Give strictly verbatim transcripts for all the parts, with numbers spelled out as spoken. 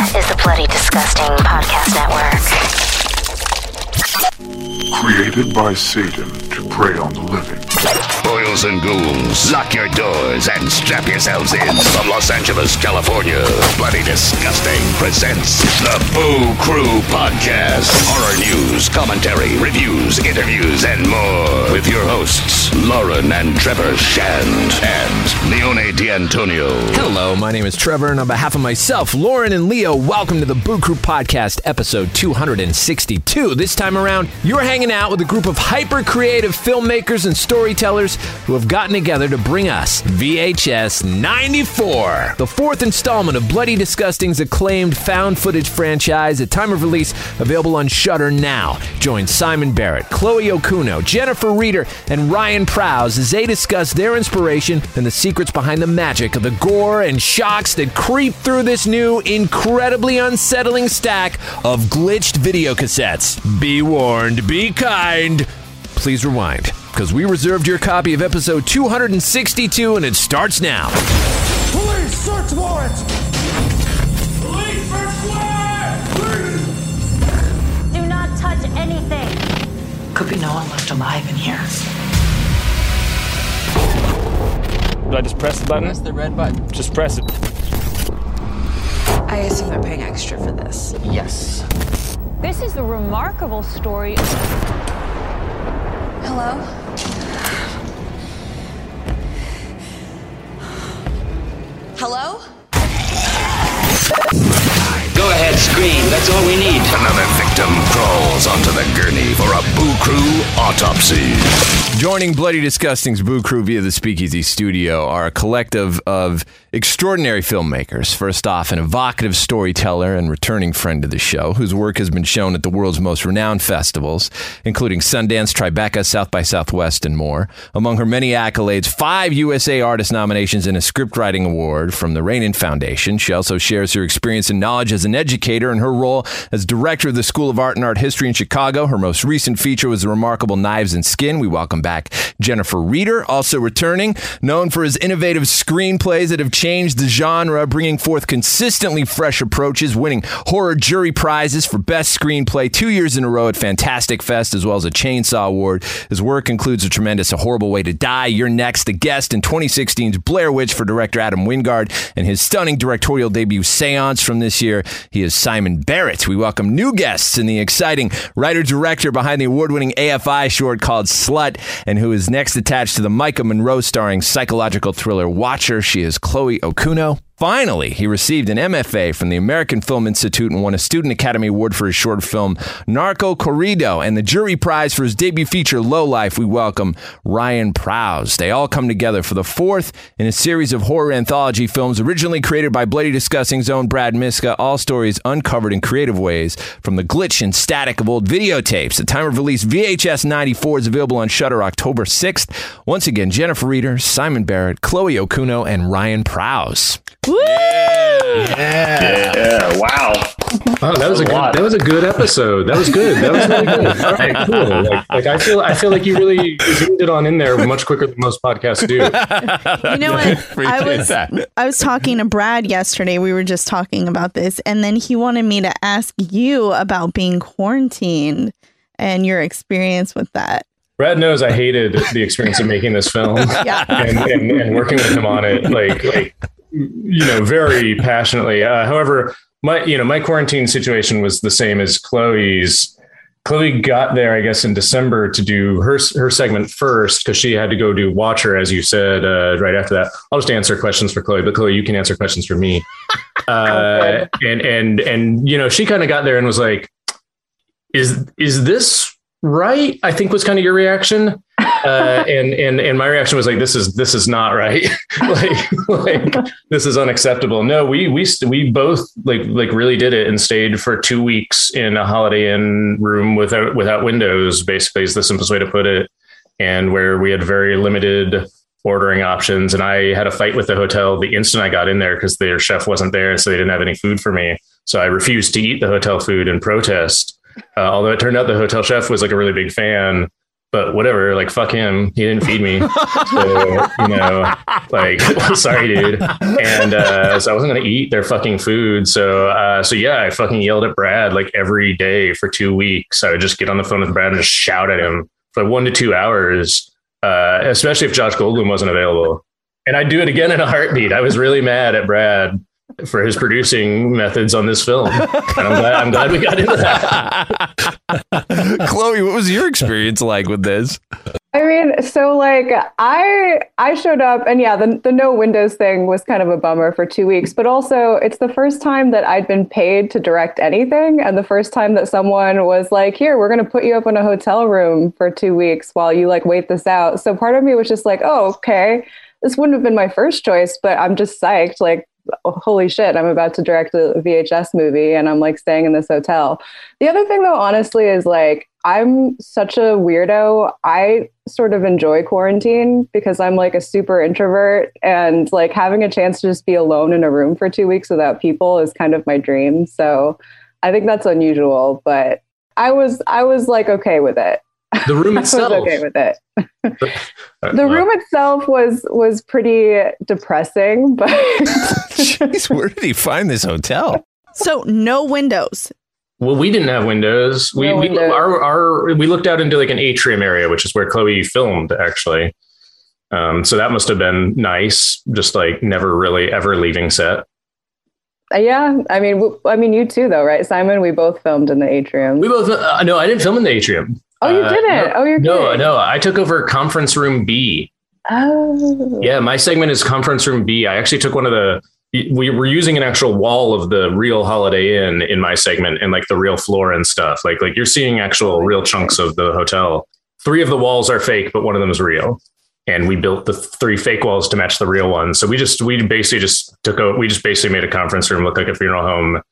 is the Bloody Disgusting Podcast Network. Created by Satan to prey on the living. Boils and ghouls, lock your doors and strap yourselves in. From Los Angeles, California, Bloody Disgusting presents the Boo Crew Podcast. Horror news, commentary, reviews, interviews, and more. With your hosts, Lauren and Trevor Shand and Leone D'Antonio. Hello, my name is Trevor, and on behalf of myself, Lauren, and Leo, welcome to the Boo Crew Podcast, episode two hundred sixty-two. This time around, you're hanging out with a group of hyper-creative filmmakers and storytellers who have gotten together to bring us V H S ninety-four, the fourth installment of Bloody Disgusting's acclaimed found footage franchise, at time of release available on Shudder now. Join Simon Barrett, Chloe Okuno, Jennifer Reeder, and Ryan Prows as they discuss their inspiration and the secrets behind the magic of the gore and shocks that creep through this new, incredibly unsettling stack of glitched video cassettes. Be warned, be kind, please rewind, because we reserved your copy of episode two hundred sixty-two, and it starts now. Police search warrant! Police search warrant! Do not touch anything. Could be no one left alive in here. Did I just press the button? Press the red button. Just press it. I assume they're paying extra for this. Yes. This is a remarkable story. Hello? Hello? Go ahead, scream. That's all we need. Another victim crawls onto the gurney for a Boo Crew autopsy. Joining Bloody Disgusting's Boo Crew via the Speakeasy Studio are a collective of extraordinary filmmakers. First off, an evocative storyteller and returning friend to the show, whose work has been shown at the world's most renowned festivals, including Sundance, Tribeca, South by Southwest, and more. Among her many accolades, five U S A Artist nominations and a scriptwriting award from the Rainin Foundation. She also shares her experience and knowledge as an educator and her role as director of the School of Art and Art History in Chicago. Her most recent feature was the remarkable Knives and Skin. We welcome back Back. Jennifer Reeder, also returning, known for his innovative screenplays that have changed the genre, bringing forth consistently fresh approaches, winning horror jury prizes for best screenplay two years in a row at Fantastic Fest, as well as a Chainsaw Award. His work includes a tremendous A Horrible Way to Die, You're Next, The Guest, and twenty sixteen's Blair Witch for director Adam Wingard, and his stunning directorial debut Seance from this year. He is Simon Barrett. We welcome new guests and the exciting writer-director behind the award-winning A F I short called Slut, and who is next attached to the Micah Monroe starring psychological thriller Watcher. She is Chloe Okuno. Finally, he received an M F A from the American Film Institute and won a Student Academy Award for his short film Narco Corrido and the jury prize for his debut feature Lowlife. We welcome Ryan Prows. They all come together for the fourth in a series of horror anthology films originally created by Bloody Disgusting's own Brad Miska, all stories uncovered in creative ways from the glitch and static of old videotapes. The time of release, V H S ninety-four, is available on Shudder October sixth. Once again, Jennifer Reeder, Simon Barrett, Chloe Okuno, and Ryan Prows. Woo! Yeah. yeah! Wow! Wow, that was a, a good, that was a good episode. That was good. That was really good. All right, cool. Like, like I feel, I feel like you really zoomed it on in there much quicker than most podcasts do. You know what? I was, that. I was talking to Brad yesterday. We were just talking about this, and then he wanted me to ask you about being quarantined and your experience with that. Brad knows I hated the experience of making this film yeah. and, and, and working with him on it. Like, like. You know, very passionately. Uh, however, my you know my quarantine situation was the same as Chloe's. Chloe got there, I guess, in December to do her her segment first because she had to go do Watcher, as you said, uh, right after that. I'll just answer questions for Chloe, but Chloe, you can answer questions for me. Uh, and and and you know, she kind of got there and was like, "Is is this right?" I think was kind of your reaction. Uh, and and and my reaction was like, this is this is not right. like like this is unacceptable. No, we we st- we both like like really did it and stayed for two weeks in a Holiday Inn room without without windows. Basically, is the simplest way to put it. And where we had very limited ordering options. And I had a fight with the hotel the instant I got in there because their chef wasn't there, so they didn't have any food for me. So I refused to eat the hotel food in protest. Uh, although it turned out the hotel chef was like a really big fan. but whatever, like, fuck him. He didn't feed me. So, you know, like, sorry, dude. And uh, so I wasn't going to eat their fucking food. So, uh, so yeah, I fucking yelled at Brad like every day for two weeks. I would just get on the phone with Brad and just shout at him for like one to two hours, uh, especially if Josh Goldblum wasn't available. And I'd do it again in a heartbeat. I was really mad at Brad for his producing methods on this film. And I'm glad, I'm glad we got into that. Chloe, what was your experience like with this? I mean, so like I I showed up and yeah, the, the no windows thing was kind of a bummer for two weeks. But also it's the first time that I'd been paid to direct anything. And the first time that someone was like, here, we're going to put you up in a hotel room for two weeks while you like wait this out. So part of me was just like, oh, okay, this wouldn't have been my first choice, but I'm just psyched. Like, holy shit, I'm about to direct a V H S movie and I'm like staying in this hotel. The other thing though, honestly, is like, I'm such a weirdo. I sort of enjoy quarantine because I'm like a super introvert, and like having a chance to just be alone in a room for two weeks without people is kind of my dream. So I think that's unusual, but I was, I was like, okay with it. The room itself. I was okay with it. The room itself was was pretty depressing, but jeez, where did he find this hotel? So no windows. Well, we didn't have windows. We, no windows. we our our we looked out into like an atrium area, which is where Chloe filmed actually. Um, so that must have been nice, just like never really ever leaving set. Yeah, I mean, w- I mean, you too, though, right, Simon? We both filmed in the atrium. We both. Uh, no, I didn't film in the atrium. Oh, you didn't? Uh, no, oh, you're no, kidding. No, no. I took over conference room B. Oh. Yeah, my segment is conference room B. I actually took one of the. We were using an actual wall of the real Holiday Inn in my segment, and like the real floor and stuff. Like, like you're seeing actual real chunks of the hotel. Three of the walls are fake, but one of them is real. And we built the three fake walls to match the real ones. So we just we basically just took a, we just basically made a conference room look like a funeral home,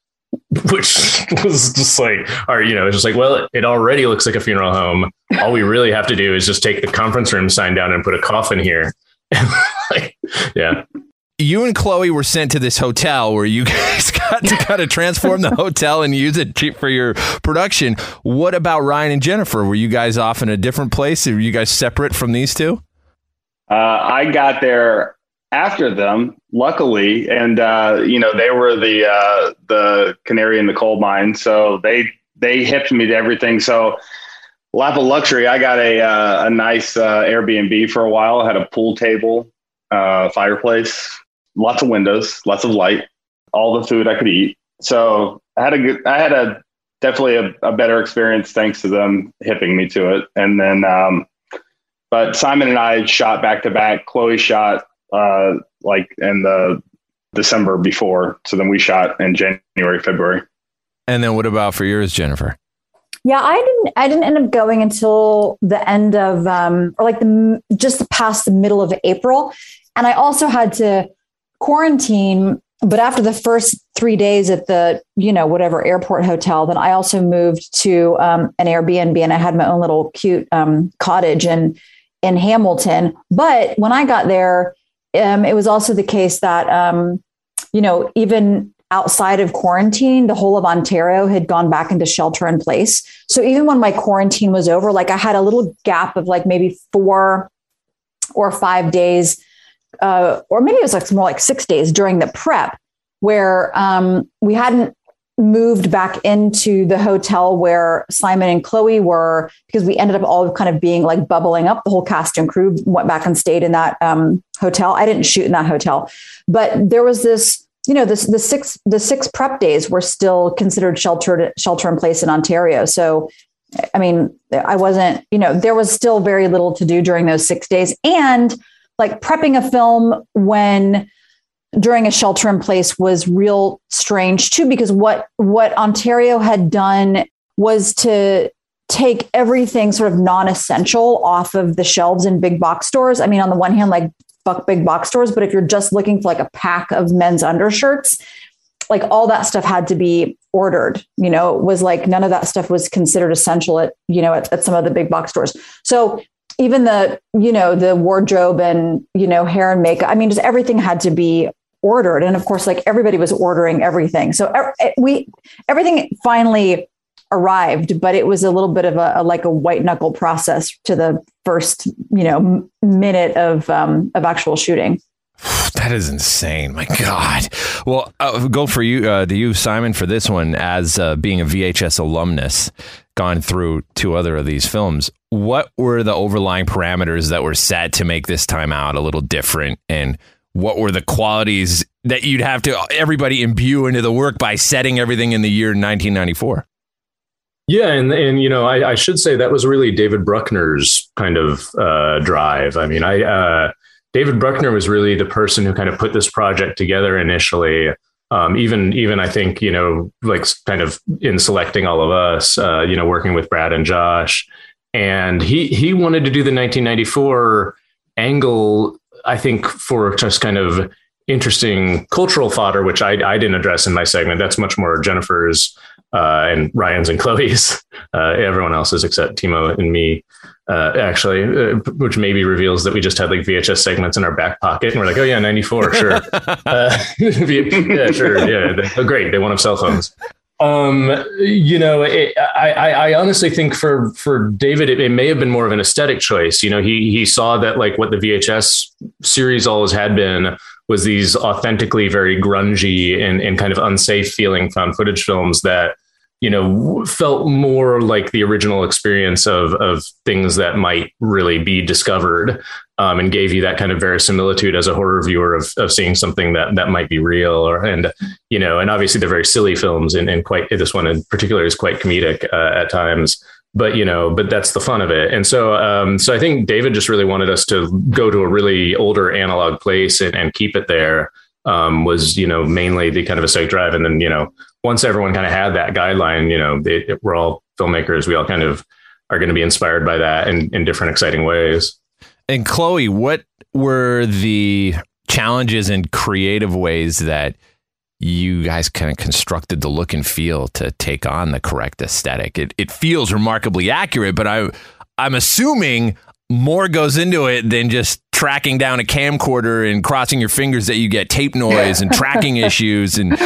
which was just like, or, you know, it's just like, well, it already looks like a funeral home. All we really have to do is just take the conference room sign down and put a coffin here. Like, yeah. You and Chloe were sent to this hotel where you guys got to kind of transform the hotel and use it for your production. What about Ryan and Jennifer? Were you guys off in a different place? Were you guys separate from these two? Uh, I got there after them, luckily, and uh, you know, they were the uh, the canary in the coal mine, so they they hipped me to everything. So, lap of luxury, I got a uh, a nice uh, Airbnb for a while. I had a pool table, uh, fireplace, lots of windows, lots of light, all the food I could eat. So I had a good, I had a definitely a, a better experience thanks to them hipping me to it, and then. Um, But Simon and I shot back to back. Chloe shot uh, like in the December before. So then we shot in January, February. And then what about for yours, Jennifer? Yeah, I didn't I didn't end up going until the end of um, or like the just past the middle of April. And I also had to quarantine. But after the first three days at the, you know, whatever airport hotel, then I also moved to um, an Airbnb, and I had my own little cute um, cottage and in Hamilton. But when I got there, um, it was also the case that, um, you know, even outside of quarantine, the whole of Ontario had gone back into shelter in place. So even when my quarantine was over, like I had a little gap of like maybe four or five days, uh, or maybe it was like more like six days during the prep where um, we hadn't moved back into the hotel where Simon and Chloe were, because we ended up all kind of being like bubbling up. The whole cast and crew went back and stayed in that um, hotel. I didn't shoot in that hotel, but there was this, you know, this, the six, the six prep days were still considered sheltered, shelter in place in Ontario. So, I mean, I wasn't, you know, there was still very little to do during those six days and like prepping a film when during a shelter in place was real strange too, because what, what Ontario had done was to take everything sort of non-essential off of the shelves in big box stores. I mean, on the one hand, like fuck big box stores, but if you're just looking for like a pack of men's undershirts, like all that stuff had to be ordered, you know, it was like, none of that stuff was considered essential at, you know, at, at some of the big box stores. So even the, you know, the wardrobe and, you know, hair and makeup, I mean, just everything had to be ordered. And of course, like everybody was ordering everything. So we, everything finally arrived, but it was a little bit of a, a like a white knuckle process to the first, you know, minute of, um, of actual shooting. That is insane. My God. Well, uh, go for you. Uh, to you, Simon, for this one, as uh, being a V H S alumnus, gone through two other of these films. What were the overlying parameters that were set to make this time out a little different? And what were the qualities that you'd have to everybody imbue into the work by setting everything in the year nineteen ninety-four? Yeah. And, and you know, I, I should say that was really David Bruckner's kind of uh, drive. I mean, I... Uh, David Bruckner was really the person who kind of put this project together initially. Um, even, even I think, you know, like kind of in selecting all of us, uh, you know, working with Brad and Josh, and he, he wanted to do the nineteen ninety-four angle, I think, for just kind of interesting cultural fodder, which I, I didn't address in my segment. That's much more Jennifer's uh, and Ryan's and Chloe's, uh, everyone else's except Timo and me. Uh, actually, uh, which maybe reveals that we just had like V H S segments in our back pocket and we're like, oh yeah, ninety-four. Sure. uh, yeah, sure. Yeah. They, oh, great. They won't have cell phones. Um, you know, it, I, I, I honestly think for, for David, it, it may have been more of an aesthetic choice. You know, he, he saw that like what the V H S series always had been was these authentically very grungy and, and kind of unsafe feeling found footage films that, you know, felt more like the original experience of of things that might really be discovered, um, and gave you that kind of verisimilitude as a horror viewer of of seeing something that that might be real. Or and, you know, and obviously they're very silly films, and, and quite this one in particular is quite comedic uh, at times. But, you know, but that's the fun of it. And so um, so I think David just really wanted us to go to a really older analog place and, and keep it there. Um, was, you know, mainly the kind of a psych drive. And then, you know, once everyone kind of had that guideline, you know, they, we're all filmmakers. We all kind of are going to be inspired by that in, in different exciting ways. And Chloe, what were the challenges and creative ways that you guys kind of constructed the look and feel to take on the correct aesthetic? It, it feels remarkably accurate, but I, I'm assuming more goes into it than just tracking down a camcorder and crossing your fingers that you get tape noise and tracking issues. And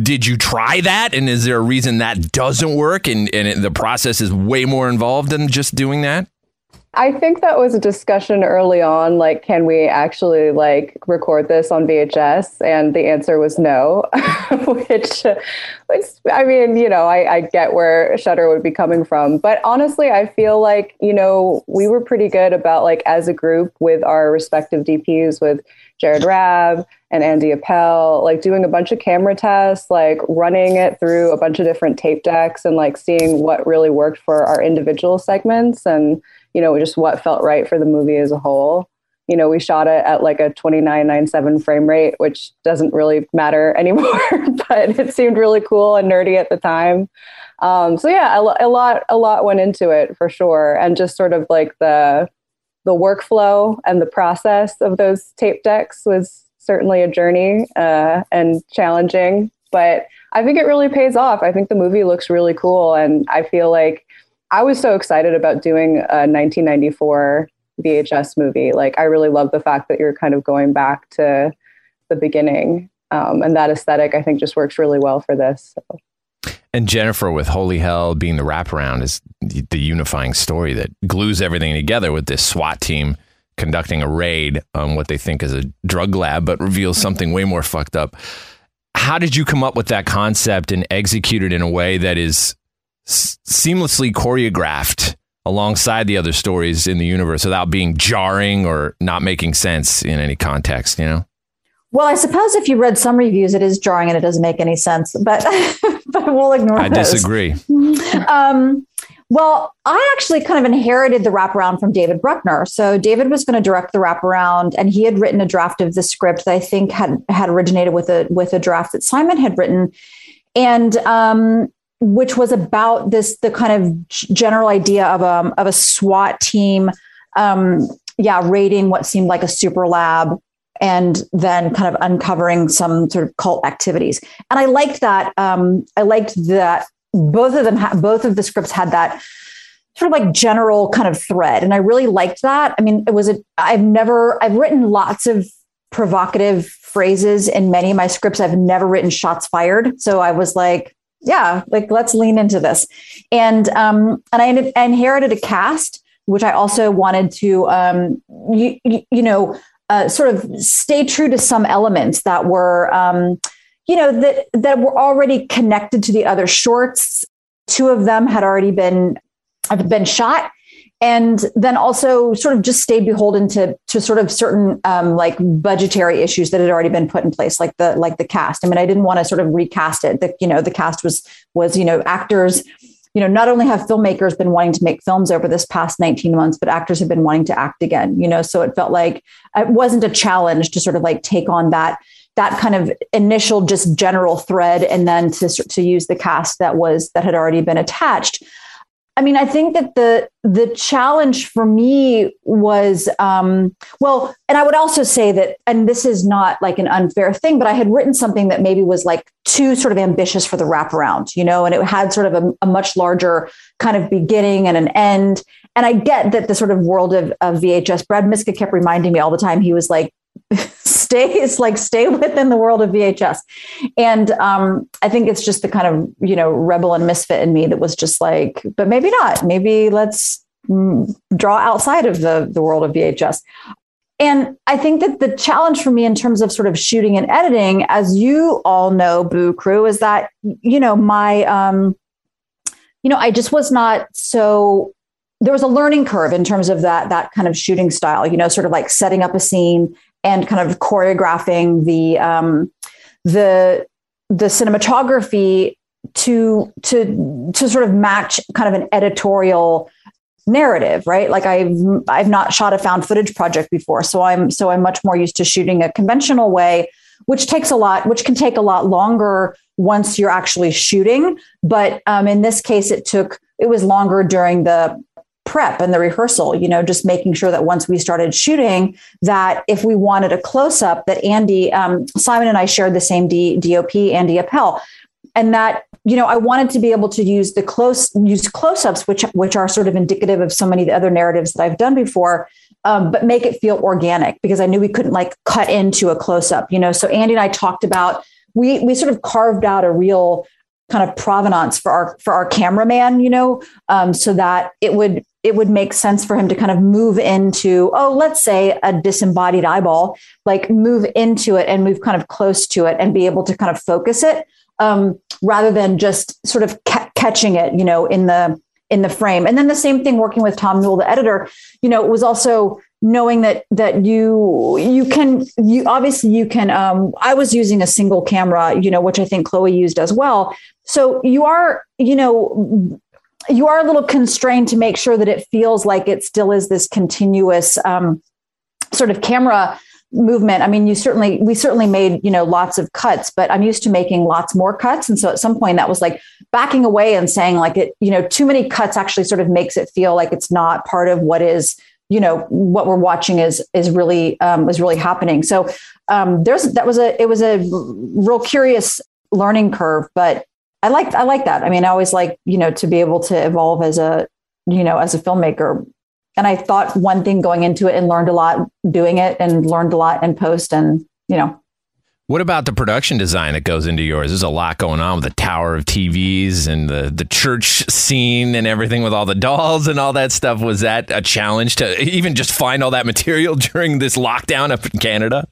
did you try that? And is there a reason that doesn't work? And, and it, the process is way more involved than just doing that? I think that was a discussion early on. Like, can we actually like record this on V H S? And the answer was no, which, which, I mean, you know, I, I get where Shudder would be coming from, but honestly, I feel like, you know, we were pretty good about like as a group with our respective D Ps, with Jared Rabb and Andy Appel, like doing a bunch of camera tests, like running it through a bunch of different tape decks and like seeing what really worked for our individual segments and, you know, just what felt right for the movie as a whole. You know, we shot it at like a twenty-nine ninety-seven frame rate, which doesn't really matter anymore, but it seemed really cool and nerdy at the time. Um, so yeah, a, a lot, a lot went into it for sure. And just sort of like the, the workflow and the process of those tape decks was certainly a journey uh, and challenging, but I think it really pays off. I think the movie looks really cool. And I feel like I was so excited about doing a nineteen ninety-four V H S movie. Like, I really love the fact that you're kind of going back to the beginning. Um, and that aesthetic, I think, just works really well for this. So. And Jennifer, with Holy Hell being the wraparound, is the unifying story that glues everything together with this SWAT team conducting a raid on what they think is a drug lab, but reveals something way more fucked up. How did you come up with that concept and execute it in a way that is seamlessly choreographed alongside the other stories in the universe without being jarring or not making sense in any context, you know? Well, I suppose if you read some reviews, it is jarring and it doesn't make any sense, but, but we'll ignore I those. Disagree. Um, well, I actually kind of inherited the wraparound from David Bruckner. So David was going to direct the wraparound, and he had written a draft of the script that I think had, had originated with a, with a draft that Simon had written. And, um, which was about this, the kind of general idea of a, of a SWAT team, um, yeah, raiding what seemed like a super lab and then kind of uncovering some sort of cult activities. And I liked that. Um, I liked that both of them, ha- both of the scripts had that sort of like general kind of thread. And I really liked that. I mean, it was, a, I've never, I've written lots of provocative phrases in many of my scripts. I've never written shots fired. So I was like, yeah, like let's lean into this. And um, and I, I inherited a cast, which I also wanted to, um, you, you know, uh, sort of stay true to some elements that were, um, you know, that that were already connected to the other shorts. Two of them had already been had been shot. And then also sort of just stayed beholden to, to sort of certain um, like budgetary issues that had already been put in place, like the, like the cast. I mean, I didn't want to sort of recast it. The, you know, the cast was, was, you know, actors, you know, not only have filmmakers been wanting to make films over this past nineteen months, but actors have been wanting to act again, you know? So it felt like it wasn't a challenge to sort of like take on that, that kind of initial just general thread. And then to, to use the cast that was, that had already been attached. I mean, I think that the the challenge for me was, um, well, and I would also say that, and this is not like an unfair thing, but I had written something that maybe was like too sort of ambitious for the wraparound, you know, and it had sort of a, a much larger kind of beginning and an end. And I get that the sort of world of, of V H S, Brad Miska kept reminding me all the time, he was like, stay, it's like stay within the world of V H S. And um, I think it's just the kind of, you know, rebel and misfit in me that was just like, but maybe not, maybe let's mm, draw outside of the, the world of V H S. And I think that the challenge for me in terms of sort of shooting and editing, as you all know, Boo Crew, is that, you know, my, um, you know, I just was not so, there was a learning curve in terms of that, that kind of shooting style, you know, sort of like setting up a scene and kind of choreographing the um, the the cinematography to to to sort of match kind of an editorial narrative, right? Like I've I've not shot a found footage project before, so I'm so I'm much more used to shooting a conventional way, which takes a lot, which can take a lot longer once you're actually shooting. But um, in this case, it took it was longer during the prep and the rehearsal, you know, just making sure that once we started shooting, that if we wanted a close up, that Andy, um, Simon and I shared the same D- DOP, Andy Appel, and that, you know, I wanted to be able to use the close use close ups, which which are sort of indicative of so many of the other narratives that I've done before, um, but make it feel organic because I knew we couldn't like cut into a close up, you know. So Andy and I talked about we we sort of carved out a real kind of provenance for our for our cameraman, you know, um, so that it would. It would make sense for him to kind of move into, oh, let's say a disembodied eyeball, like move into it and move kind of close to it and be able to kind of focus it um, rather than just sort of ca- catching it, you know, in the in the frame. And then the same thing working with Tom Newell, the editor, you know, it was also knowing that that you you can you obviously you can. Um, I was using a single camera, you know, which I think Chloe used as well. So you are, you know. You are a little constrained to make sure that it feels like it still is this continuous um, sort of camera movement. I mean, you certainly, we certainly made, you know, lots of cuts, but I'm used to making lots more cuts. And so at some point that was like backing away and saying like it, you know, too many cuts actually sort of makes it feel like it's not part of what is, you know, what we're watching is, is really, um, is really happening. So um, there's, that was a, it was a real curious learning curve, but I like I like that. I mean, I always like, you know, to be able to evolve as a, you know, as a filmmaker. And I thought one thing going into it and learned a lot doing it and learned a lot in post and, you know. What about the production design that goes into yours? There's a lot going on with the tower of T Vs and the, the church scene and everything with all the dolls and all that stuff. Was that a challenge to even just find all that material during this lockdown up in Canada?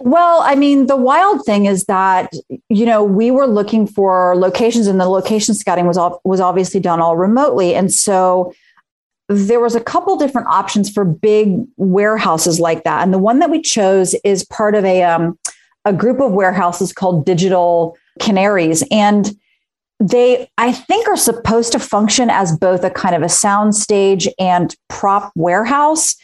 Well, I mean, the wild thing is that, you know, we were looking for locations and the location scouting was all, was obviously done all remotely. And so there was a couple different options for big warehouses like that. And the one that we chose is part of a... Um, a group of warehouses called Digital Canaries. And they, I think, are supposed to function as both a kind of a sound stage and prop warehouse.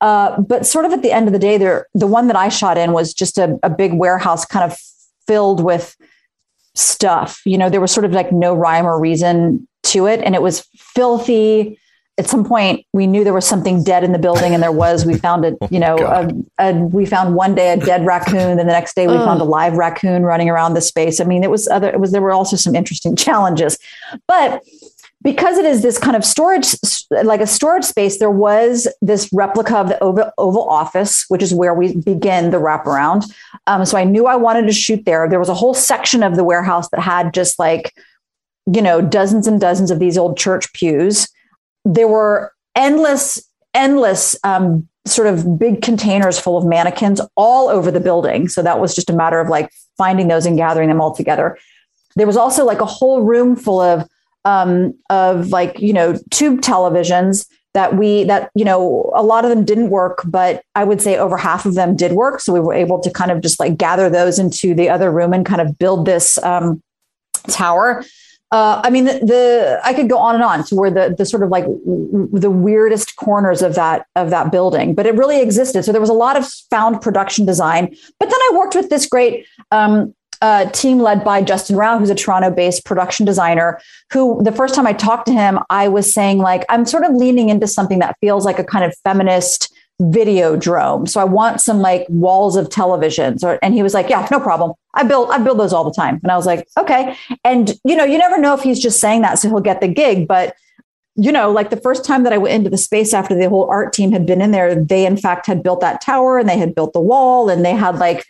Uh, but sort of at the end of the day, the one that I shot in was just a, a big warehouse kind of filled with stuff. You know, there was sort of like no rhyme or reason to it. And it was filthy. At some point we knew there was something dead in the building and there was, we found a, you know, oh, a, a, we found one day a dead raccoon. Then the next day we oh. found a live raccoon running around the space. I mean, it was other, it was, there were also some interesting challenges, but because it is this kind of storage, like a storage space, there was this replica of the Oval, Oval Office, which is where we begin the wraparound. Um, so I knew I wanted to shoot there. There was a whole section of the warehouse that had just like, you know, dozens and dozens of these old church pews. There were endless, endless um, sort of big containers full of mannequins all over the building. So that was just a matter of like finding those and gathering them all together. There was also like a whole room full of um, of like, you know, tube televisions that we that, you know, a lot of them didn't work, but I would say over half of them did work. So we were able to kind of just like gather those into the other room and kind of build this um, tower. Uh, I mean, the, the I could go on and on to where the the sort of like w- the weirdest corners of that of that building, but it really existed. So there was a lot of found production design. But then I worked with this great um, uh, team led by Justin Rao, who's a Toronto-based production designer, who the first time I talked to him, I was saying, like, I'm sort of leaning into something that feels like a kind of feminist Videodrome. So I want some like walls of televisions. Or, and he was like, yeah, no problem. I build, I build those all the time. And I was like, okay. And, you know, you never know if he's just saying that so he'll get the gig. But, you know, like the first time that I went into the space after the whole art team had been in there, they in fact had built that tower and they had built the wall and they had like,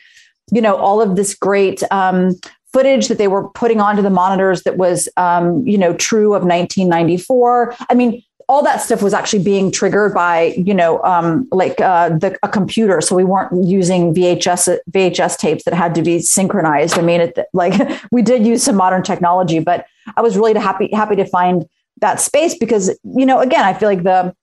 you know, all of this great um, footage that they were putting onto the monitors that was, um, you know, true of nineteen ninety-four. I mean, all that stuff was actually being triggered by, you know, um, like uh, the, a computer. So we weren't using V H S V H S tapes that had to be synchronized. I mean, it, like we did use some modern technology, but I was really happy happy to find that space because, you know, again, I feel like the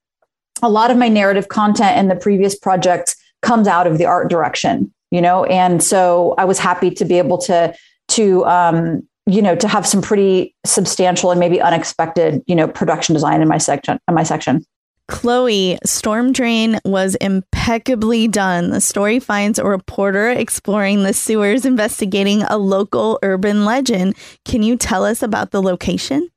a lot of my narrative content in the previous projects comes out of the art direction, you know, and so I was happy to be able to to. Um, you know, to have some pretty substantial and maybe unexpected, you know, production design in my section, in my section. Chloe, Storm Drain was impeccably done. The story finds a reporter exploring the sewers, investigating a local urban legend. Can you tell us about the location?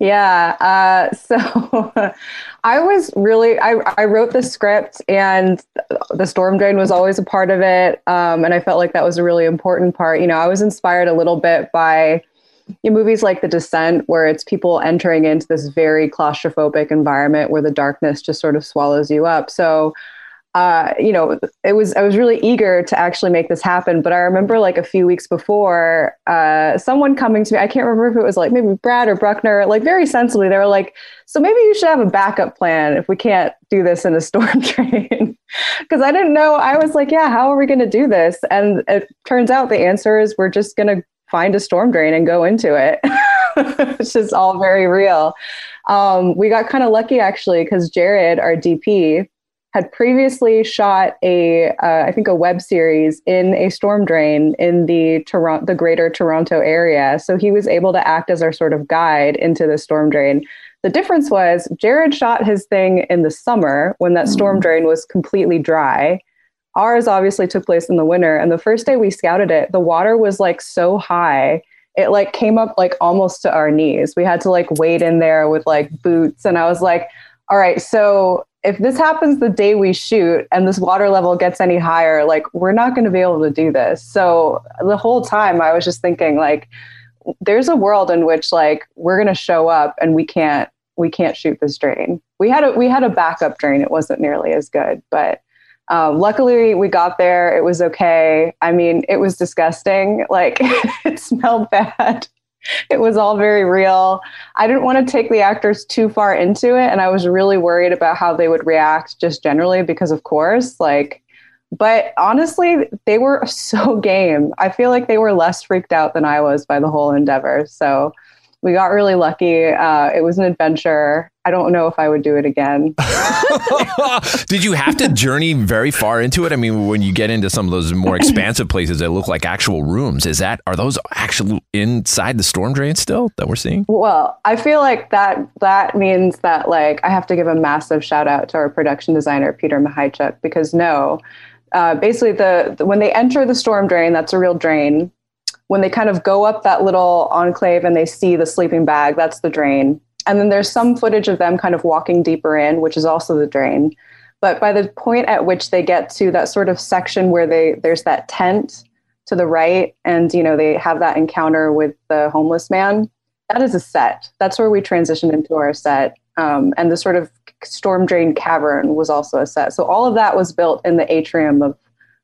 Yeah. Uh, so I was really, I, I wrote the script and the storm drain was always a part of it. Um, and I felt like that was a really important part. You know, I was inspired a little bit by you know, movies like The Descent, where it's people entering into this very claustrophobic environment where the darkness just sort of swallows you up. So Uh, you know, it was, I was really eager to actually make this happen. But I remember like a few weeks before, uh, someone coming to me, I can't remember if it was like maybe Brad or Bruckner, like very sensibly, they were like, so maybe you should have a backup plan if we can't do this in a storm drain. Cause I didn't know. I was like, yeah, how are we going to do this? And it turns out the answer is we're just going to find a storm drain and go into it. It's just all very real. Um, we got kind of lucky actually, cause Jared, our D P, had previously shot a, uh, I think a web series in a storm drain in the Toronto, the greater Toronto area. So he was able to act as our sort of guide into the storm drain. The difference was Jared shot his thing in the summer when that storm drain was completely dry. Ours obviously took place in the winter. And the first day we scouted it, the water was like so high. It like came up like almost to our knees. We had to like wade in there with like boots. And I was like, all right, so if this happens the day we shoot and this water level gets any higher, like we're not going to be able to do this. So the whole time I was just thinking like, there's a world in which like, we're going to show up and we can't, we can't shoot this drain. We had a, we had a backup drain. It wasn't nearly as good, but um, luckily we got there. It was okay. I mean, it was disgusting. Like it smelled bad. It was all very real. I didn't want to take the actors too far into it. And I was really worried about how they would react just generally because of course, like, but honestly, they were so game. I feel like they were less freaked out than I was by the whole endeavor. So we got really lucky. Uh, it was an adventure. I don't know if I would do it again. Did you have to journey very far into it? I mean, when you get into some of those more expansive places that look like actual rooms, is that, are those actually inside the storm drain still that we're seeing? Well, I feel like that, that means that like, I have to give a massive shout out to our production designer, Peter Mihajchuk, because no, uh, basically the, the, when they enter the storm drain, that's a real drain. When they kind of go up that little enclave and they see the sleeping bag, that's the drain. And then there's some footage of them kind of walking deeper in, which is also the drain. But by the point at which they get to that sort of section where they there's that tent to the right and, you know, they have that encounter with the homeless man, that is a set. That's where we transitioned into our set. Um, and the sort of storm drain cavern was also a set. So all of that was built in the atrium of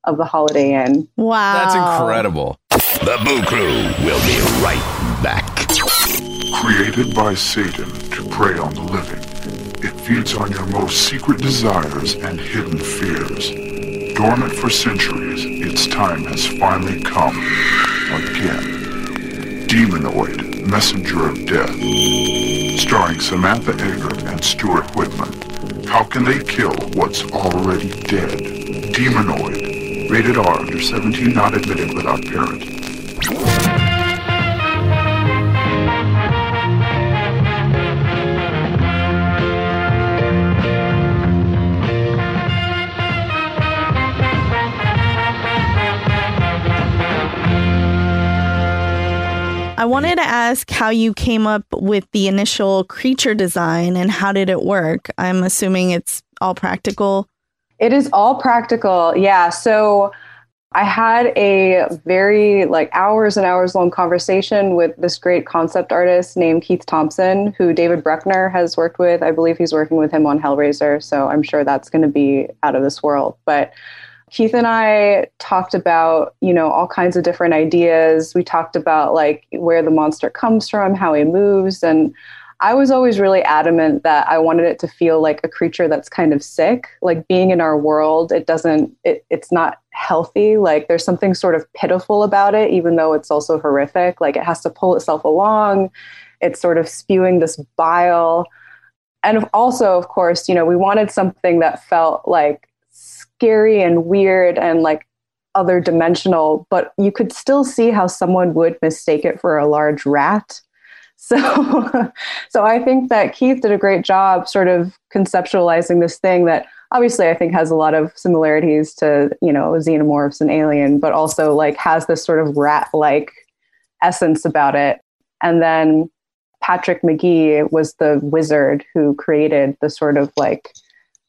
of the Holiday Inn. Wow. That's incredible. The Boo Crew will be right back. Created by Satan to prey on the living, it feeds on your most secret desires and hidden fears. Dormant for centuries, its time has finally come again. Demonoid, Messenger of Death. Starring Samantha Eggert and Stuart Whitman. How can they kill what's already dead? Demonoid. Rated R, under seventeen, not admitted without parent. I wanted to ask how you came up with the initial creature design and how did it work? I'm assuming it's all practical. It is all practical. Yeah. So I had a very like hours and hours long conversation with this great concept artist named Keith Thompson, who David Bruckner has worked with. I believe he's working with him on Hellraiser. So I'm sure that's going to be out of this world. But Keith and I talked about, you know, all kinds of different ideas. We talked about like where the monster comes from, how he moves. And I was always really adamant that I wanted it to feel like a creature that's kind of sick, like being in our world. It doesn't, it, it's not healthy. Like there's something sort of pitiful about it, even though it's also horrific. Like it has to pull itself along. It's sort of spewing this bile. And also, of course, you know, we wanted something that felt like scary and weird and like other dimensional, but you could still see how someone would mistake it for a large rat. So, so I think that Keith did a great job sort of conceptualizing this thing that obviously I think has a lot of similarities to, you know, xenomorphs and Alien, but also like has this sort of rat-like essence about it. And then Patrick McGee was the wizard who created the sort of like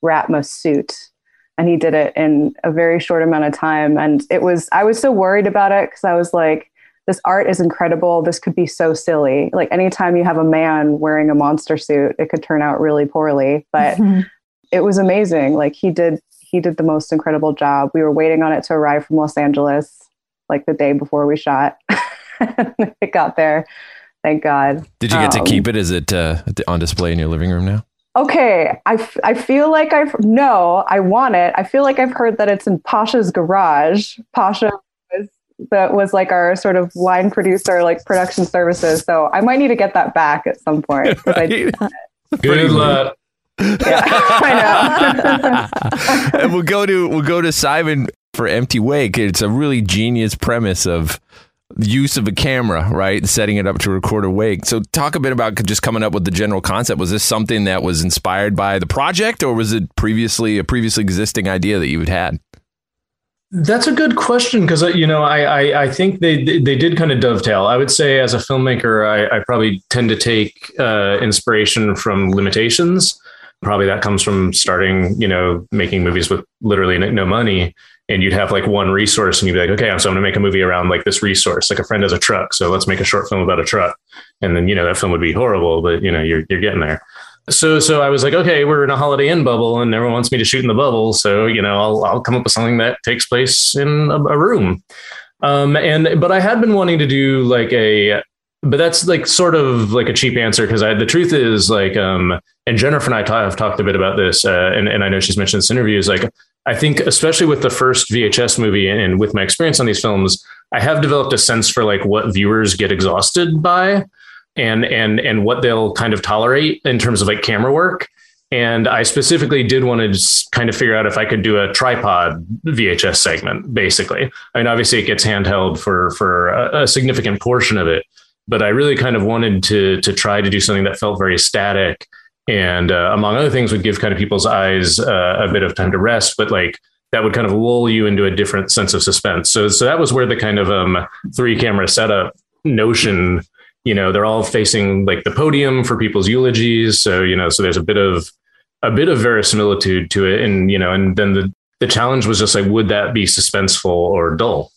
Ratma suit. And he did it in a very short amount of time. And it was, I was so worried about it because I was like, this art is incredible. This could be so silly. Like anytime you have a man wearing a monster suit, it could turn out really poorly, but mm-hmm. it was amazing. Like he did, he did the most incredible job. We were waiting on it to arrive from Los Angeles, like the day before we shot. It got there. Thank God. Did you get um, to keep it? Is it uh, on display in your living room now? Okay, I, f- I feel like I've... No, I want it. I feel like I've heard that it's in Pasha's garage. Pasha was, that was like our sort of line producer, like production services. So I might need to get that back at some point. Right. Good luck. Yeah, I know. And we'll go to we'll go to Simon for Empty Wake. It's a really genius premise of use of a camera, right? Setting it up to record a wake. So talk a bit about just coming up with the general concept. Was this something that was inspired by the project or was it previously a previously existing idea that you had had? That's a good question because, you know, I, I, I think they they did kind of dovetail. I would say as a filmmaker, I, I probably tend to take uh, inspiration from limitations. Probably that comes from starting, you know, making movies with literally no money. And you'd have like one resource and you'd be like, okay, so I'm going to make a movie around like this resource, like a friend has a truck. So let's make a short film about a truck. And then, you know, that film would be horrible, but you know, you're, you're getting there. So, so I was like, okay, we're in a Holiday Inn bubble and everyone wants me to shoot in the bubble. So, you know, I'll, I'll come up with something that takes place in a, a room. Um, and, but I had been wanting to do like a, but that's like sort of like a cheap answer. Cause I, the truth is like, um, and Jennifer and I t- have talked a bit about this. Uh, and, and I know she's mentioned this in interviews, like, I think especially with the first V H S movie and with my experience on these films, I have developed a sense for like what viewers get exhausted by and and and what they'll kind of tolerate in terms of like camera work. And I specifically did want to just kind of figure out if I could do a tripod V H S segment, basically. I mean, obviously it gets handheld for for a, a significant portion of it, but I really kind of wanted to to try to do something that felt very static. And uh, among other things would give kind of people's eyes uh, a bit of time to rest, but like that would kind of lull you into a different sense of suspense. So, so that was where the kind of um, three camera setup notion, you know, they're all facing like the podium for people's eulogies. So, you know, so there's a bit of a bit of verisimilitude to it. And, you know, and then the, the challenge was just like, would that be suspenseful or dull,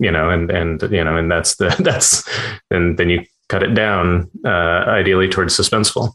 you know, and, and, you know, and that's the, that's, and then you cut it down uh, ideally towards suspenseful.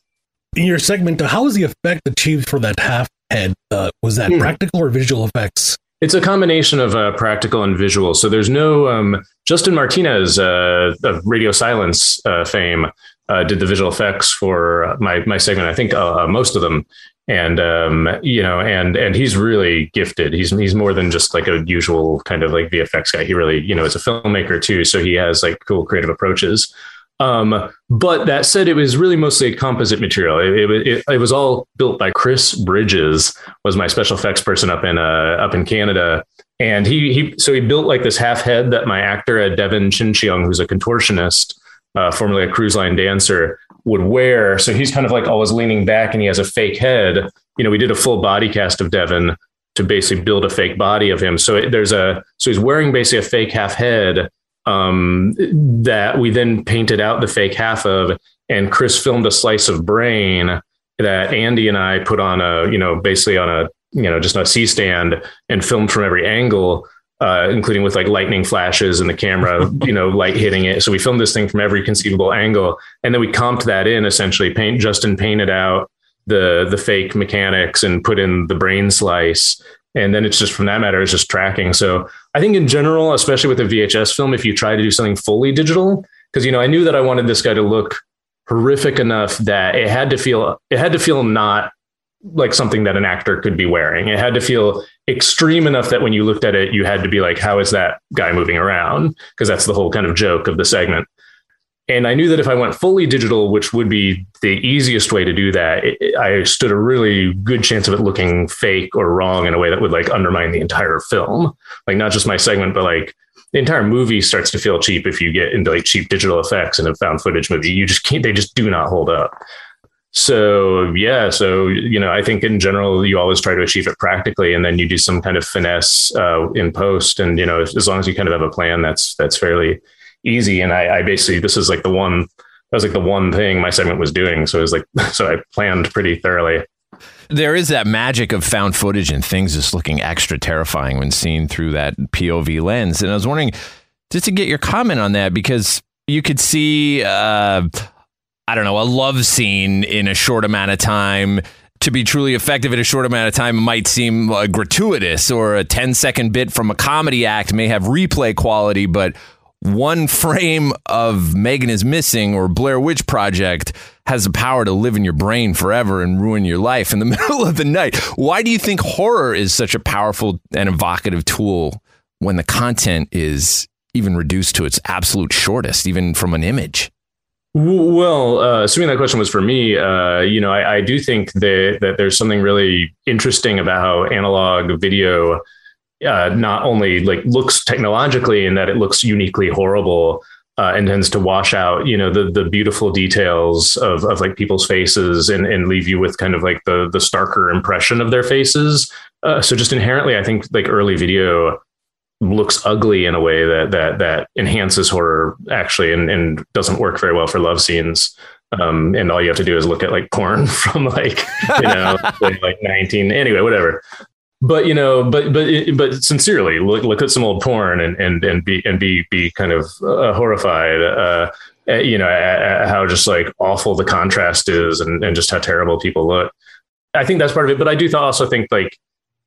In your segment, how was the effect achieved for that half head? Uh, was that mm. practical or visual effects? It's a combination of uh, practical and visual. So there's no um, Justin Martinez uh, of Radio Silence uh, fame uh, did the visual effects for my my segment. I think uh, most of them, and um, you know, and and he's really gifted. He's he's more than just like a usual kind of like V F X guy. He really, you know, is a filmmaker too. So he has like cool creative approaches. Um, but that said, it was really mostly a composite material. It, it, it, it was all built by Chris Bridges, was my special effects person up in, uh, up in Canada. And he, he, so he built like this half head that my actor at Devin Chincheong, who's a contortionist, uh, formerly a cruise line dancer, would wear. So he's kind of like always leaning back and he has a fake head. You know, we did a full body cast of Devin to basically build a fake body of him. So it, there's a, so he's wearing basically a fake half head. Um, that we then painted out the fake half of, and Chris filmed a slice of brain that Andy and I put on a, you know, basically on a, you know, just a C-stand and filmed from every angle, uh, including with like lightning flashes and the camera, you know, light hitting it. So we filmed this thing from every conceivable angle. And then we comped that in essentially paint, Justin painted out the, the fake mechanics and put in the brain slice. And then it's just from that matter, it's just tracking. So I think in general, especially with a V H S film, if you try to do something fully digital, because, you know, I knew that I wanted this guy to look horrific enough that it had to feel it had to feel not like something that an actor could be wearing. It had to feel extreme enough that when you looked at it, you had to be like, how is that guy moving around? Because that's the whole kind of joke of the segment. And I knew that if I went fully digital, which would be the easiest way to do that, it, I stood a really good chance of it looking fake or wrong in a way that would like undermine the entire film. Like not just my segment, but like the entire movie starts to feel cheap if you get into like cheap digital effects in a found footage movie. You just can't, they just do not hold up. So, yeah. So, you know, I think in general, you always try to achieve it practically and then you do some kind of finesse uh, in post. And, you know, as long as you kind of have a plan, that's that's fairly easy. And I, I basically, this is like the one, that was like the one thing my segment was doing. So it was like, so I planned pretty thoroughly. There is that magic of found footage and things just looking extra terrifying when seen through that P O V lens. And I was wondering just to get your comment on that, because you could see, uh, I don't know, a love scene in a short amount of time. To be truly effective in a short amount of time, it might seem uh, gratuitous, or a ten second bit from a comedy act may have replay quality, but one frame of Megan is Missing or Blair Witch Project has the power to live in your brain forever and ruin your life in the middle of the night. Why do you think horror is such a powerful and evocative tool when the content is even reduced to its absolute shortest, even from an image? Well, uh, assuming that question was for me, uh, you know, I, I do think that, that there's something really interesting about how analog video Uh, not only like looks technologically in that it looks uniquely horrible uh, and tends to wash out, you know, the the beautiful details of, of like people's faces and, and leave you with kind of like the the starker impression of their faces. Uh, so just inherently, I think like early video looks ugly in a way that that that enhances horror actually and, and doesn't work very well for love scenes. Um, and all you have to do is look at like porn from like, you know, like, like nineteen anyway, whatever. But, you know, but but but sincerely, look, look at some old porn and and, and be and be be kind of uh, horrified, uh, at, you know, at, at how just like awful the contrast is and, and just how terrible people look. I think that's part of it. But I do th- also think like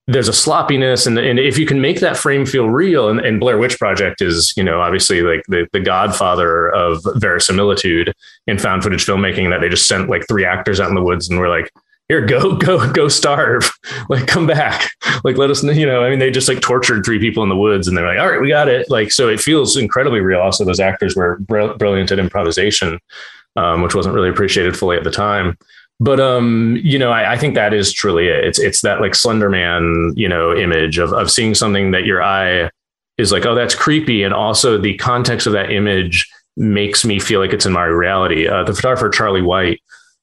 there's a sloppiness. And, and if you can make that frame feel real, and, and Blair Witch Project is, you know, obviously like the, the godfather of verisimilitude in found footage filmmaking, that they just sent like three actors out in the woods and were like, here, go, go, go starve. Like, come back. Like, let us know, you know, I mean, they just like tortured three people in the woods and they're like, all right, we got it. Like, so it feels incredibly real. Also, those actors were br- brilliant at improvisation, um, which wasn't really appreciated fully at the time. But, um, you know, I, I think that is truly it. It's, it's that like Slender Man, you know, image of, of seeing something that your eye is like, oh, that's creepy. And also the context of that image makes me feel like it's in my reality. Uh, the photographer, Charlie White,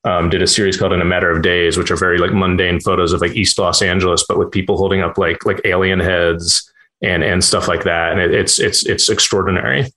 Um, did a series called In a Matter of Days, which are very like mundane photos of like East Los Angeles, but with people holding up like like alien heads and and stuff like that. And it, it's it's it's extraordinary.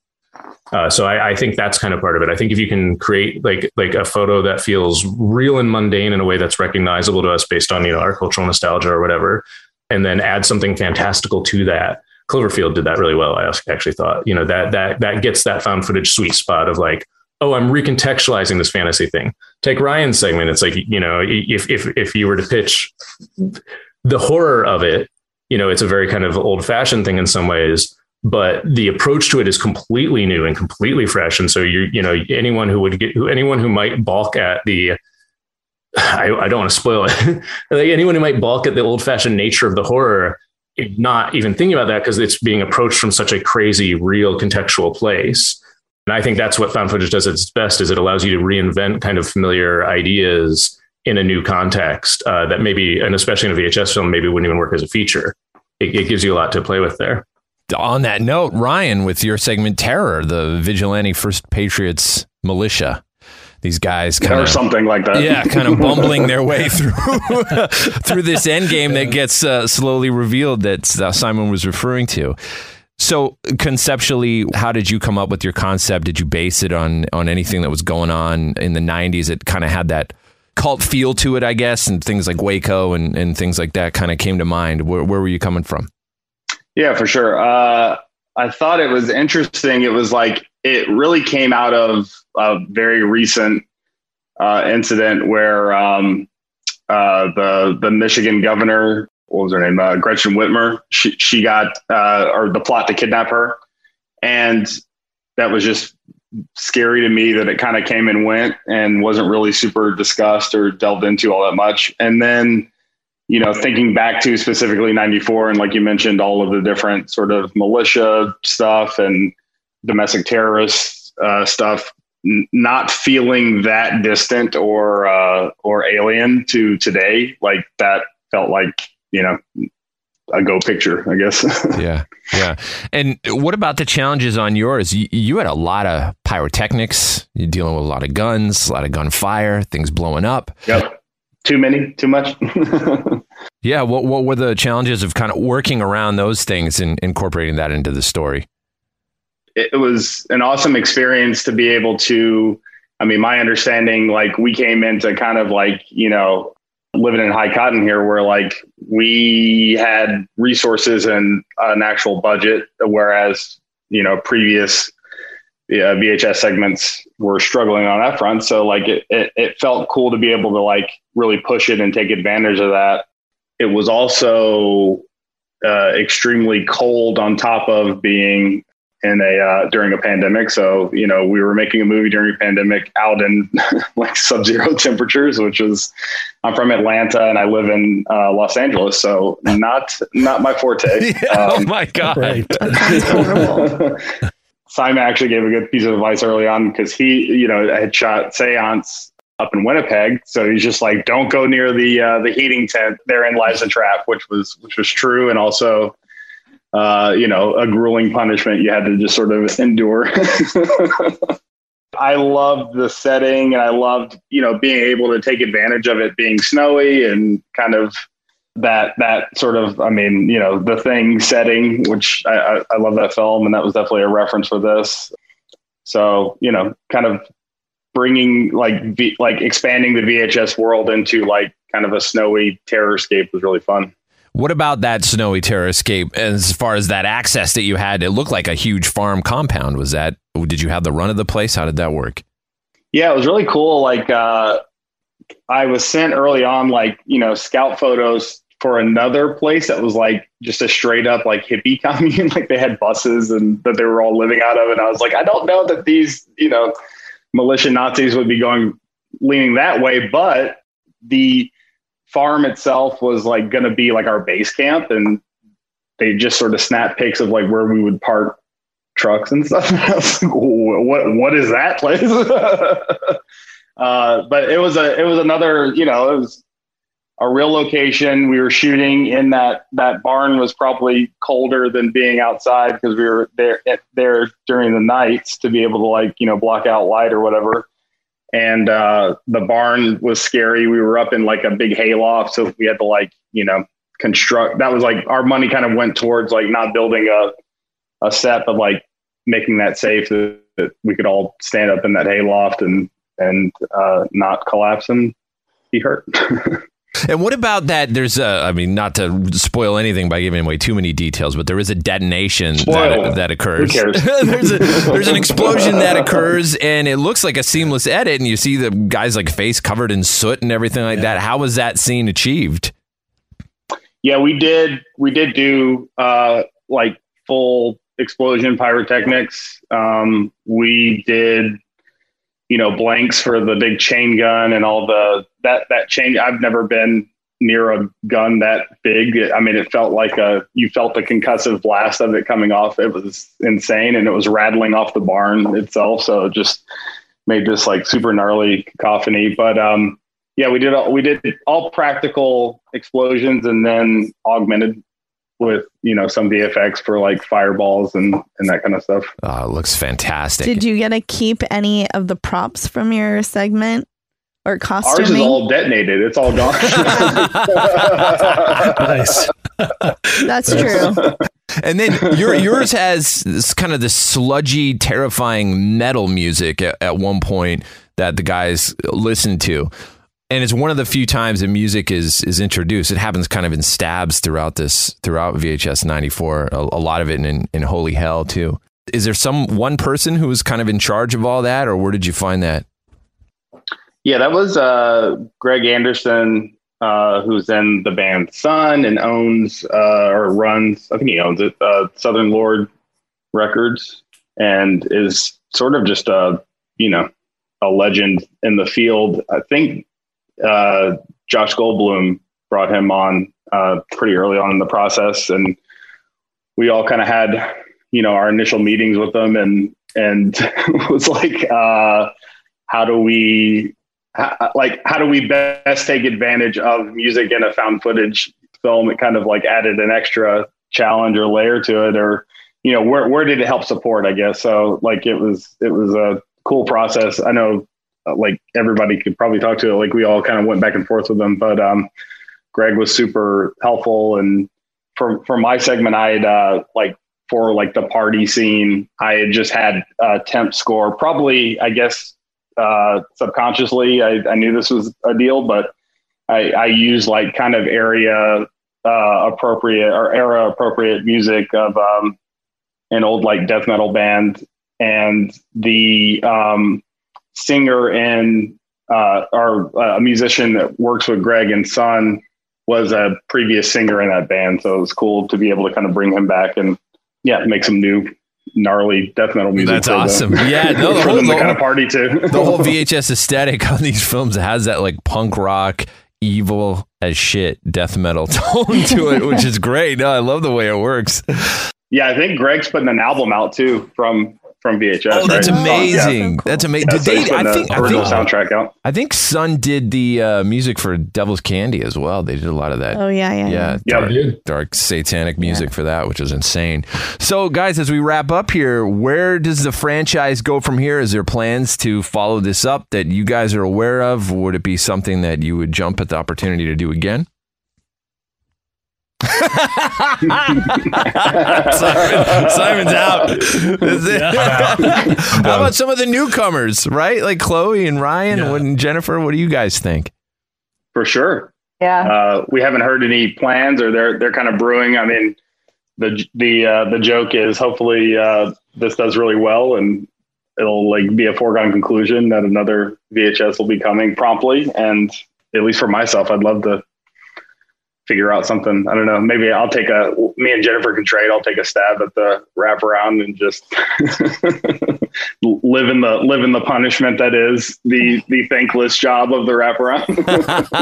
Uh, so I, I think that's kind of part of it. I think if you can create like like a photo that feels real and mundane in a way that's recognizable to us based on, you know, our cultural nostalgia or whatever, and then add something fantastical to that. Cloverfield did that really well. I actually thought, you know, that that that gets that found footage sweet spot of like, oh, I'm recontextualizing this fantasy thing. Take Ryan's segment. It's like, you know, if if if you were to pitch the horror of it you know, it's a very kind of old fashioned thing in some ways, but the approach to it is completely new and completely fresh. And so you, you know, anyone who would get, who, anyone who might balk at the, I, I don't want to spoil it. Like anyone who might balk at the old fashioned nature of the horror, not even thinking about that because it's being approached from such a crazy, real contextual place. And I think that's what found footage does at its best, is it allows you to reinvent kind of familiar ideas in a new context uh, that maybe, and especially in a V H S film, maybe wouldn't even work as a feature. It, it gives you a lot to play with there. On that note, Ryan, with your segment Terror, the vigilante First Patriots militia, these guys kind of something like that. Yeah, kind of bumbling their way through through this end game that gets uh, slowly revealed that uh, Simon was referring to. So conceptually, how did you come up with your concept? Did you base it on on anything that was going on in the nineties? It kind of had that cult feel to it, I guess, and things like Waco and, and things like that kind of came to mind. Where, where were you coming from? Yeah, for sure. Uh, I thought it was interesting. It was like, it really came out of a very recent uh, incident where um, uh, the the Michigan governor, what was her name, uh, Gretchen Whitmer, she she got uh, or the plot to kidnap her, and that was just scary to me that it kind of came and went and wasn't really super discussed or delved into all that much. And then, you know, thinking back to specifically ninety-four and like you mentioned, all of the different sort of militia stuff and domestic terrorist uh, stuff, n- not feeling that distant or uh, or alien to today, like that felt like, you know, a go picture, I guess. Yeah, yeah. And what about the challenges on yours? You, you had a lot of pyrotechnics. You're dealing with a lot of guns, a lot of gunfire, things blowing up. Yep. Too many, too much. Yeah. What What were the challenges of kind of working around those things and incorporating that into the story? It was an awesome experience to be able to, I mean, my understanding, like we came into kind of like, you know, living in high cotton here where like we had resources and an actual budget, whereas, you know, previous yeah, V H S segments were struggling on that front. So like it, it, it felt cool to be able to like really push it and take advantage of that. It was also uh, extremely cold on top of being in a, uh, during a pandemic. So, you know, we were making a movie during a pandemic out in like sub-zero temperatures, which is, I'm from Atlanta and I live in uh, Los Angeles. So not, not my forte. Yeah, um, oh my God. Right. Simon actually gave a good piece of advice early on because he, you know, had shot Seance up in Winnipeg. So he's just like, don't go near the, uh, the heating tent. Therein lies a trap, which was, which was true. And also, Uh, you know, a grueling punishment you had to just sort of endure. I loved the setting and I loved, you know, being able to take advantage of it being snowy and kind of that, that sort of, I mean, you know, the Thing setting, which I, I, I love that film. And that was definitely a reference for this. So, you know, kind of bringing like, v, like expanding the V H S world into like kind of a snowy terrorscape was really fun. What about that snowy terrorscape as far as that access that you had? It looked like a huge farm compound. Was that, did you have the run of the place? How did that work? Yeah, it was really cool. Like, uh, I was sent early on, like, you know, scout photos for another place that was like just a straight up like hippie commune. Like they had buses and that they were all living out of. And I was like, I don't know that these, you know, militia Nazis would be going leaning that way, but the farm itself was like going to be like our base camp, and they just sort of snapped pics of like where we would park trucks and stuff. And I was like, what, what is that place? uh, but it was a, it was another, you know, it was a real location. We were shooting in that, that barn was probably colder than being outside because we were there, there during the nights to be able to like, you know, block out light or whatever. And uh, the barn was scary. We were up in like a big hayloft. So we had to like, you know, construct. That was like our money kind of went towards like not building a, a set, but like making that safe that, that we could all stand up in that hayloft and, and uh, not collapse and be hurt. And what about that? There's a, I mean, not to spoil anything by giving away too many details, but there is a detonation that, that occurs. Who cares? there's a, there's an explosion that occurs and it looks like a seamless edit. And you see the guy's like face covered in soot and everything like yeah. that. How was that scene achieved? yeah, we did. We did do uh, like full explosion pyrotechnics. Um, we did, you know, blanks for the big chain gun and all the that that chain. I've never been near a gun that big. I mean, it felt like a, you felt the concussive blast of it coming off. It was insane. And it was rattling off the barn itself. So it just made this like super gnarly cacophony. But um, yeah, we did, all, we did all practical explosions and then augmented with, you know, some V F X for like fireballs and, and that kind of stuff. Oh, it looks fantastic. Did you get to keep any of the props from your segment? Or costuming? Ours is all detonated. It's all gone. Nice. That's true. And then your, yours has this kind of this sludgy, terrifying metal music at, at one point that the guys listen to. And it's one of the few times that music is is introduced. It happens kind of in stabs throughout this, throughout V H S ninety-four. A, a lot of it in, in Holy Hell, too. Is there some one person who was kind of in charge of all that, or where did you find that? Yeah, that was uh, Greg Anderson, uh, who's in the band Sun and owns uh, or runs, I think he owns it, uh, Southern Lord Records, and is sort of just a, you know, a legend in the field. I think uh, Josh Goldblum brought him on uh, pretty early on in the process, and we all kind of had, you know, our initial meetings with them, and and it was like, uh, how do we... How, like, how do we best take advantage of music in a found footage film? It kind of like added an extra challenge or layer to it, or, you know, where where did it help support, I guess. So like, it was, it was a cool process. I know uh, like everybody could probably talk to it. Like, we all kind of went back and forth with them, but um, Greg was super helpful. And for, for my segment, I had uh, like for like the party scene, I had just had a temp score, probably, I guess, Uh, subconsciously, I, I knew this was a deal, but I, I use like kind of area uh, appropriate or era appropriate music of um, an old like death metal band, and the um, singer and uh, or uh, a musician that works with Greg and Son was a previous singer in that band, so it was cool to be able to kind of bring him back and yeah, make some new gnarly death metal music. That's awesome. Them. Yeah, no, the whole, them the whole kind of party too. The whole V H S aesthetic on these films has that like punk rock, evil as shit death metal tone to it, which is great. No, I love the way it works. Yeah, I think Greg's putting an album out too from from V H S. Oh, that's right? amazing. Oh, yeah. That's amazing. Yeah, so they, I think, I think soundtrack out. I think Sun did the uh, music for Devil's Candy as well. They did a lot of that. Oh yeah, yeah, yeah. yeah. Dark, yeah dark satanic music yeah. for that, which is insane. So guys, as we wrap up here, where does the franchise go from here? Is there plans to follow this up that you guys are aware of? Would it be something that you would jump at the opportunity to do again? Simon, Simon's out. Is it? Yeah. How about some of the newcomers, right? Like Chloe and Ryan yeah. and Jennifer. What do you guys think? For sure. Yeah. Uh, we haven't heard any plans, or they're they're kind of brewing. I mean, the the uh, the joke is hopefully uh, this does really well, and it'll like be a foregone conclusion that another V H S will be coming promptly. And at least for myself, I'd love to figure out something. I don't know. Maybe I'll take a, me and Jennifer can trade. I'll take a stab at the wraparound and just live in the, live in the punishment that is the, the thankless job of the wraparound.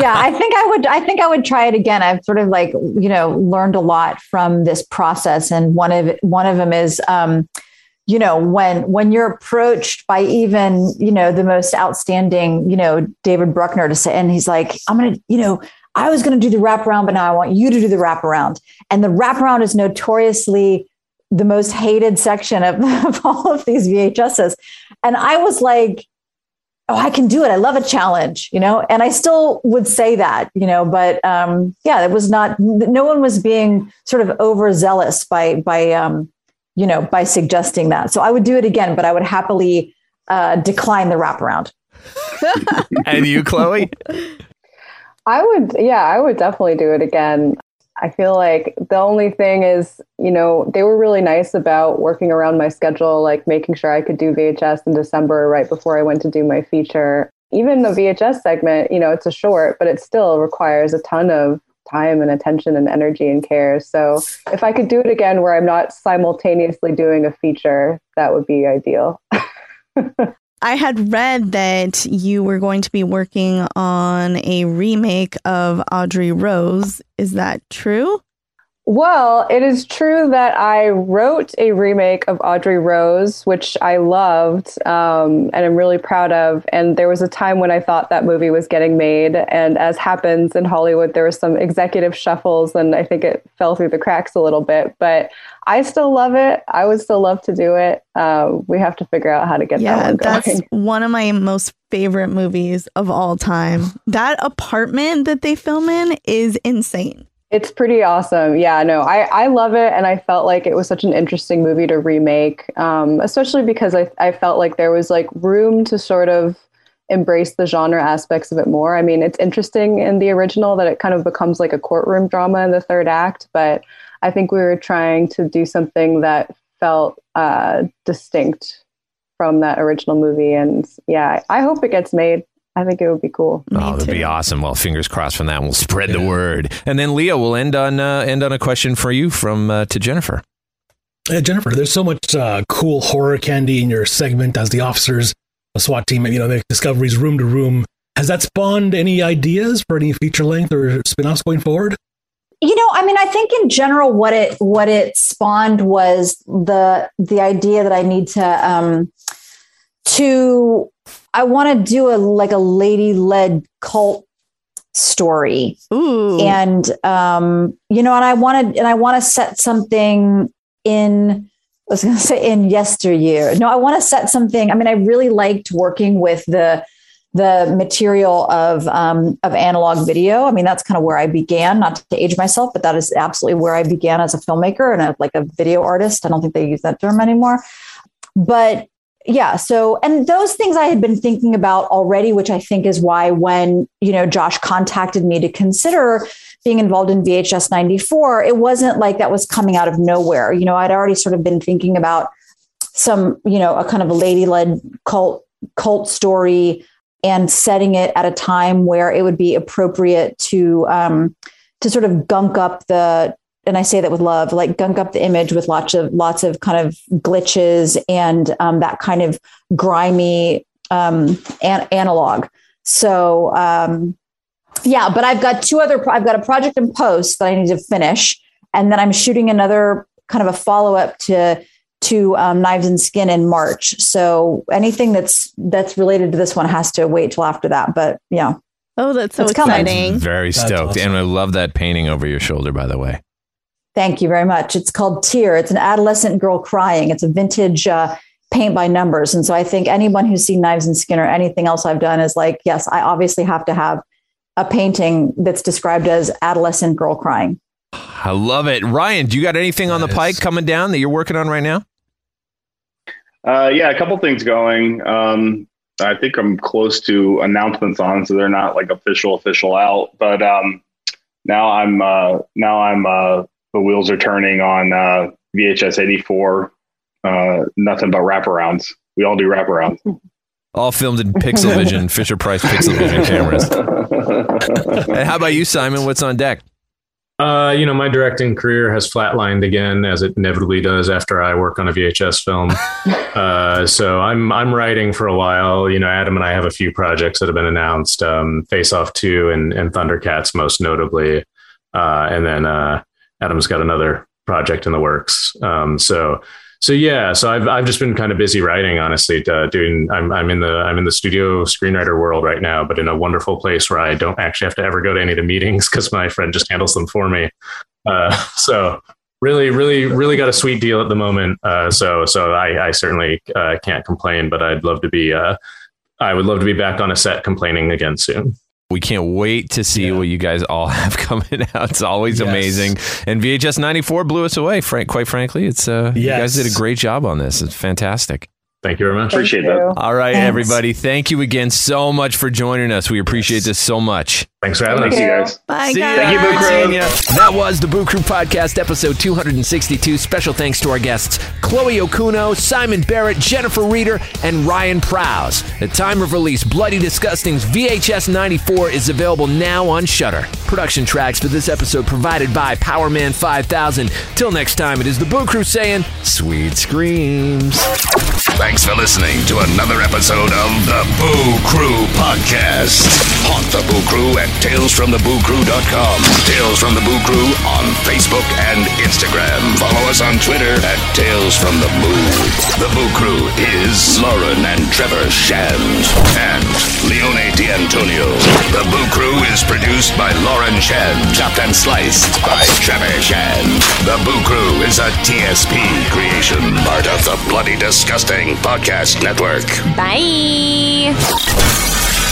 Yeah. I think I would, I think I would try it again. I've sort of like, you know, learned a lot from this process. And one of, one of them is, um, you know, when, when you're approached by even, you know, the most outstanding, you know, David Bruckner to say, and he's like, I'm going to, you know, I was going to do the wraparound, but now I want you to do the wraparound. And the wraparound is notoriously the most hated section of, of all of these V H Ss. And I was like, oh, I can do it. I love a challenge, you know, and I still would say that, you know, but um, yeah, it was not, no one was being sort of overzealous by, by um, you know, by suggesting that. So I would do it again, but I would happily uh, decline the wraparound. And you, Chloe? I would, yeah, I would definitely do it again. I feel like the only thing is, you know, they were really nice about working around my schedule, like making sure I could do V H S in December right before I went to do my feature. Even the V H S segment, you know, it's a short, but it still requires a ton of time and attention and energy and care. So if I could do it again where I'm not simultaneously doing a feature, that would be ideal. I had read that you were going to be working on a remake of Audrey Rose. Is that true? Well, it is true that I wrote a remake of Audrey Rose, which I loved um, and I'm really proud of. And there was a time when I thought that movie was getting made. And as happens in Hollywood, there were some executive shuffles and I think it fell through the cracks a little bit. But I still love it. I would still love to do it. Uh, we have to figure out how to get yeah, that one going. That's one of my most favorite movies of all time. That apartment that they film in is insane. It's pretty awesome. Yeah, no, I, I love it. And I felt like it was such an interesting movie to remake, um, especially because I, I felt like there was like room to sort of embrace the genre aspects of it more. I mean, it's interesting in the original that it kind of becomes like a courtroom drama in the third act. But I think we were trying to do something that felt uh, distinct from that original movie. And yeah, I hope it gets made. I think it would be cool. Oh, that'd be awesome. Well, fingers crossed from that. We'll spread the word. And then, Leah, we'll end on uh, end on a question for you from uh, to Jennifer. Yeah, Jennifer, there's so much uh, cool horror candy in your segment as the officers, the SWAT team, and, you know, make discoveries room to room. Has that spawned any ideas for any feature length or spinoffs going forward? You know, I mean, I think in general, what it what it spawned was the the idea that I need to um, to. I want to do a like a lady-led cult story. Ooh. And um, you know, and I wanted and I want to set something in. I was going to say in yesteryear. No, I want to set something. I mean, I really liked working with the the material of um, of analog video. I mean, that's kind of where I began. Not to age myself, but that is absolutely where I began as a filmmaker and a, like a video artist. I don't think they use that term anymore, but. Yeah. So, and those things I had been thinking about already, which I think is why when, you know, Josh contacted me to consider being involved in V H S ninety-four, it wasn't like that was coming out of nowhere. You know, I'd already sort of been thinking about some, you know, a kind of a lady-led cult, cult story and setting it at a time where it would be appropriate to, um, to sort of gunk up the, and I say that with love, like gunk up the image with lots of lots of kind of glitches and um, that kind of grimy um, an- analog. So, um, yeah, but I've got two other, pro- I've got a project in post that I need to finish. And then I'm shooting another kind of a follow up to to um, Knives and Skin in March. So anything that's that's related to this one has to wait till after that. But yeah. Oh, that's so it's exciting. Coming. Very stoked. That's awesome. And I love that painting over your shoulder, by the way. Thank you very much. It's called Tear. It's an adolescent girl crying. It's a vintage uh, paint by numbers. And so I think anyone who's seen Knives and Skin or anything else I've done is like, yes, I obviously have to have a painting that's described as adolescent girl crying. I love it. Ryan, do you got anything nice. on the pike coming down that you're working on right now? Uh, yeah, a couple things going. Um, I think I'm close to announcements on, so they're not like official, official out. But um, now I'm uh, now I'm uh, the wheels are turning on uh, V H S eighty-four. Uh, nothing but wraparounds. We all do wraparounds. All filmed in Pixel Vision, Fisher Price Pixel Vision cameras. And how about you, Simon? What's on deck? Uh, you know, my directing career has flatlined again, as it inevitably does after I work on a V H S film. uh, so I'm I'm writing for a while. You know, Adam and I have a few projects that have been announced: um, Face Off two and, and Thundercats, most notably, uh, and then. Uh, Adam's got another project in the works. Um, so, so yeah, so I've, I've just been kind of busy writing, honestly, uh, doing, I'm, I'm in the, I'm in the studio screenwriter world right now, but in a wonderful place where I don't actually have to ever go to any of the meetings because my friend just handles them for me. Uh, so really, really, really got a sweet deal at the moment. Uh, so, so I, I certainly uh, can't complain, but I'd love to be, uh, I would love to be back on a set complaining again soon. We can't wait to see yeah. what you guys all have coming out. It's always yes. amazing. And V H S ninety-four blew us away, Frank. Quite frankly, it's uh, yes. you guys did a great job on this. It's fantastic. Thank you very much. Thank appreciate you. That. All right, Thanks. everybody. Thank you again so much for joining us. We appreciate yes. this so much. Thanks for having us. Thank you guys. Bye, See guys. Thank you, Boo Crew. That was the Boo Crew Podcast, episode two sixty-two. Special thanks to our guests, Chloe Okuno, Simon Barrett, Jennifer Reeder, and Ryan Prows. The time of release, Bloody Disgusting's V H S ninety-four is available now on Shudder. Production tracks for this episode provided by Power Man five thousand. Till next time, it is the Boo Crew saying, sweet screams. Thanks for listening to another episode of the Boo Crew Podcast. Haunt the Boo Crew at tales from the boo crew dot com. Tales from the Boo Crew on Facebook and Instagram. Follow us on Twitter at Tales from the Boo. The Boo Crew is Lauren and Trevor Shand and Leone D'Antonio. The Boo Crew is produced by Lauren Shand, chopped and sliced by Trevor Shand. The Boo Crew is a T S P creation, part of the Bloody Disgusting Podcast Network. Bye.